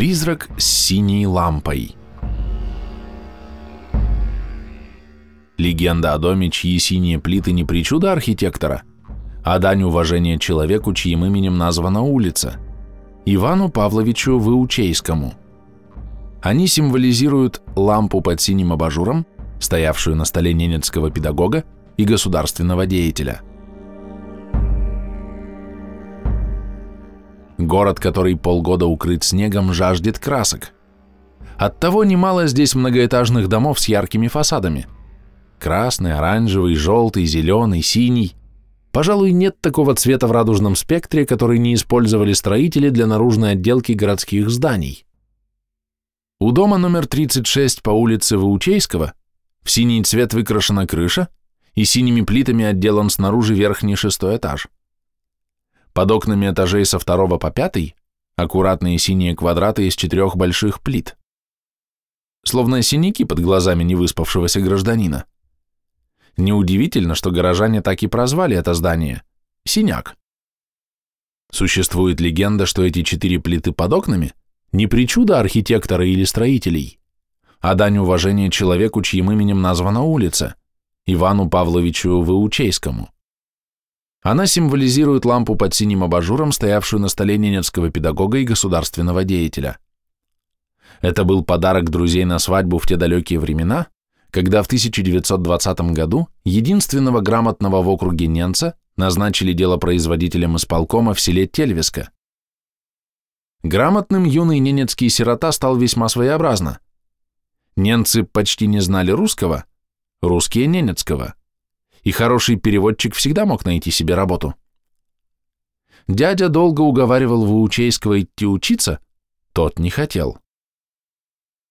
Призрак с синей лампой. Легенда о доме, чьи синие плиты не причуда архитектора, а дань уважения человеку, чьим именем названа улица, Ивану Павловичу Выучейскому. Они символизируют лампу под синим абажуром, стоявшую на столе ненецкого педагога и государственного деятеля. Город, который полгода укрыт снегом, жаждет красок. Оттого немало здесь многоэтажных домов с яркими фасадами. Красный, оранжевый, желтый, зеленый, синий. Пожалуй, нет такого цвета в радужном спектре, который не использовали строители для наружной отделки городских зданий. У дома номер 36 по улице Выучейского в синий цвет выкрашена крыша и синими плитами отделан снаружи верхний шестой этаж. Под окнами этажей со 2 по 5 аккуратные синие квадраты из 4 больших плит. Словно синяки под глазами невыспавшегося гражданина. Неудивительно, что горожане так и прозвали это здание – синяк. Существует легенда, что эти 4 плиты под окнами не причуда архитектора или строителей, а дань уважения человеку, чьим именем названа улица – Ивану Павловичу Выучейскому. Она символизирует лампу под синим абажуром, стоявшую на столе ненецкого педагога и государственного деятеля. Это был подарок друзей на свадьбу в те далекие времена, когда в 1920 году единственного грамотного в округе ненца назначили делопроизводителем исполкома в селе Тельвиска. Грамотным юный ненецкий сирота стал весьма своеобразно. Ненцы почти не знали русского, русские – ненецкого. И хороший переводчик всегда мог найти себе работу. Дядя долго уговаривал Выучейского идти учиться, тот не хотел.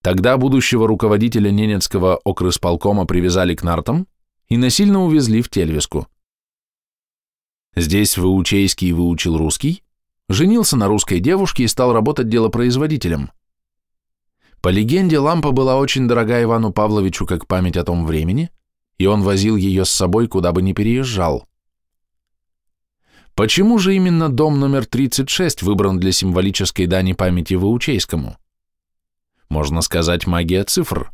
Тогда будущего руководителя Ненецкого окрысполкома привязали к нартам и насильно увезли в Тельвиску. Здесь Выучейский выучил русский, женился на русской девушке и стал работать делопроизводителем. По легенде, лампа была очень дорога Ивану Павловичу как память о том времени, и он возил ее с собой, куда бы ни переезжал. Почему же именно дом номер 36 выбран для символической дани памяти Выучейскому? Можно сказать, магия цифр.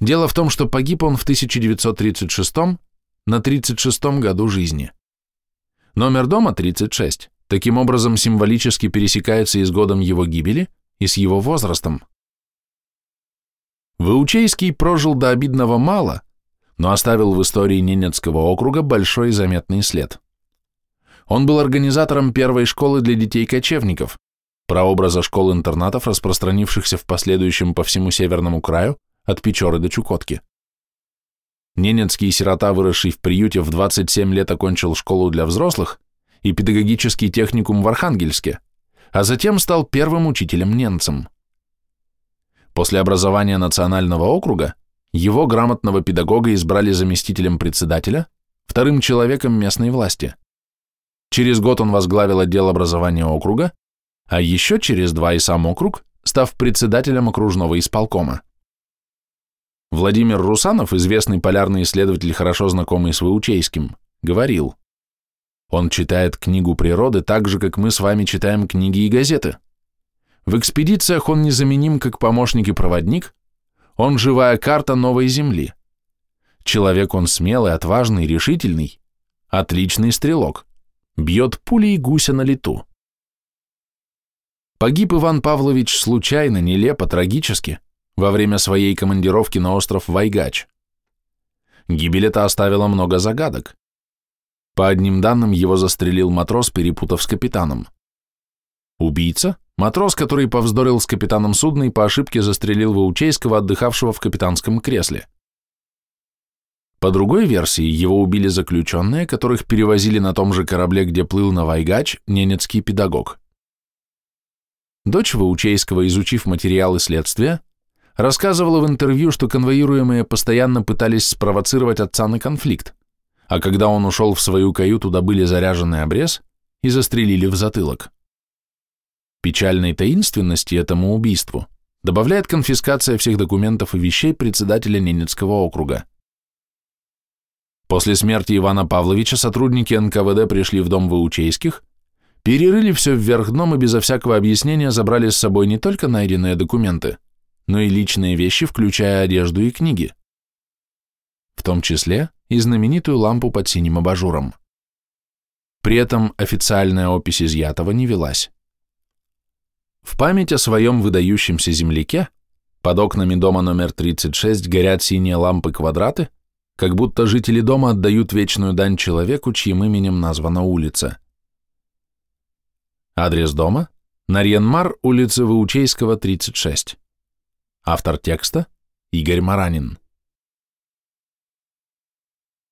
Дело в том, что погиб он в 1936 на 36-м году жизни. Номер дома 36 таким образом символически пересекается и с годом его гибели, и с его возрастом. Выучейский прожил до обидного мало, но оставил в истории Ненецкого округа большой заметный след. Он был организатором первой школы для детей-кочевников, прообраза школ-интернатов, распространившихся в последующем по всему Северному краю от Печоры до Чукотки. Ненецкий сирота, выросший в приюте, в 27 лет окончил школу для взрослых и педагогический техникум в Архангельске, а затем стал первым учителем-ненцем. После образования национального округа его грамотного педагога избрали заместителем председателя, вторым человеком местной власти. Через год он возглавил отдел образования округа, а еще через 2 и сам округ, став председателем окружного исполкома. Владимир Русанов, известный полярный исследователь, хорошо знакомый с Выучейским, говорил: «Он читает книгу природы так же, как мы с вами читаем книги и газеты. В экспедициях он незаменим как помощник и проводник, он живая карта новой земли. Человек он смелый, отважный, решительный, отличный стрелок, бьет пулей гуся на лету». Погиб Иван Павлович случайно, нелепо, трагически, во время своей командировки на остров Вайгач. Гибель эта оставила много загадок. По одним данным, его застрелил матрос, перепутав с капитаном. Убийца? Матрос, который повздорил с капитаном судна и по ошибке застрелил Выучейского, отдыхавшего в капитанском кресле. По другой версии, его убили заключенные, которых перевозили на том же корабле, где плыл на Вайгач ненецкий педагог. Дочь Выучейского, изучив материалы следствия, рассказывала в интервью, что конвоируемые постоянно пытались спровоцировать отца на конфликт, а когда он ушел в свою каюту, добыли заряженный обрез и застрелили в затылок. Печальной таинственности этому убийству добавляет конфискация всех документов и вещей председателя Ненецкого округа. После смерти Ивана Павловича сотрудники НКВД пришли в дом Выучейских, перерыли все вверх дном и безо всякого объяснения забрали с собой не только найденные документы, но и личные вещи, включая одежду и книги, в том числе и знаменитую лампу под синим абажуром. При этом официальная опись изъятого не велась. В память о своем выдающемся земляке под окнами дома номер 36 горят синие лампы-квадраты, как будто жители дома отдают вечную дань человеку, чьим именем названа улица. Адрес дома – Нарьян-Мар, улица Выучейского, 36. Автор текста – Игорь Маранин.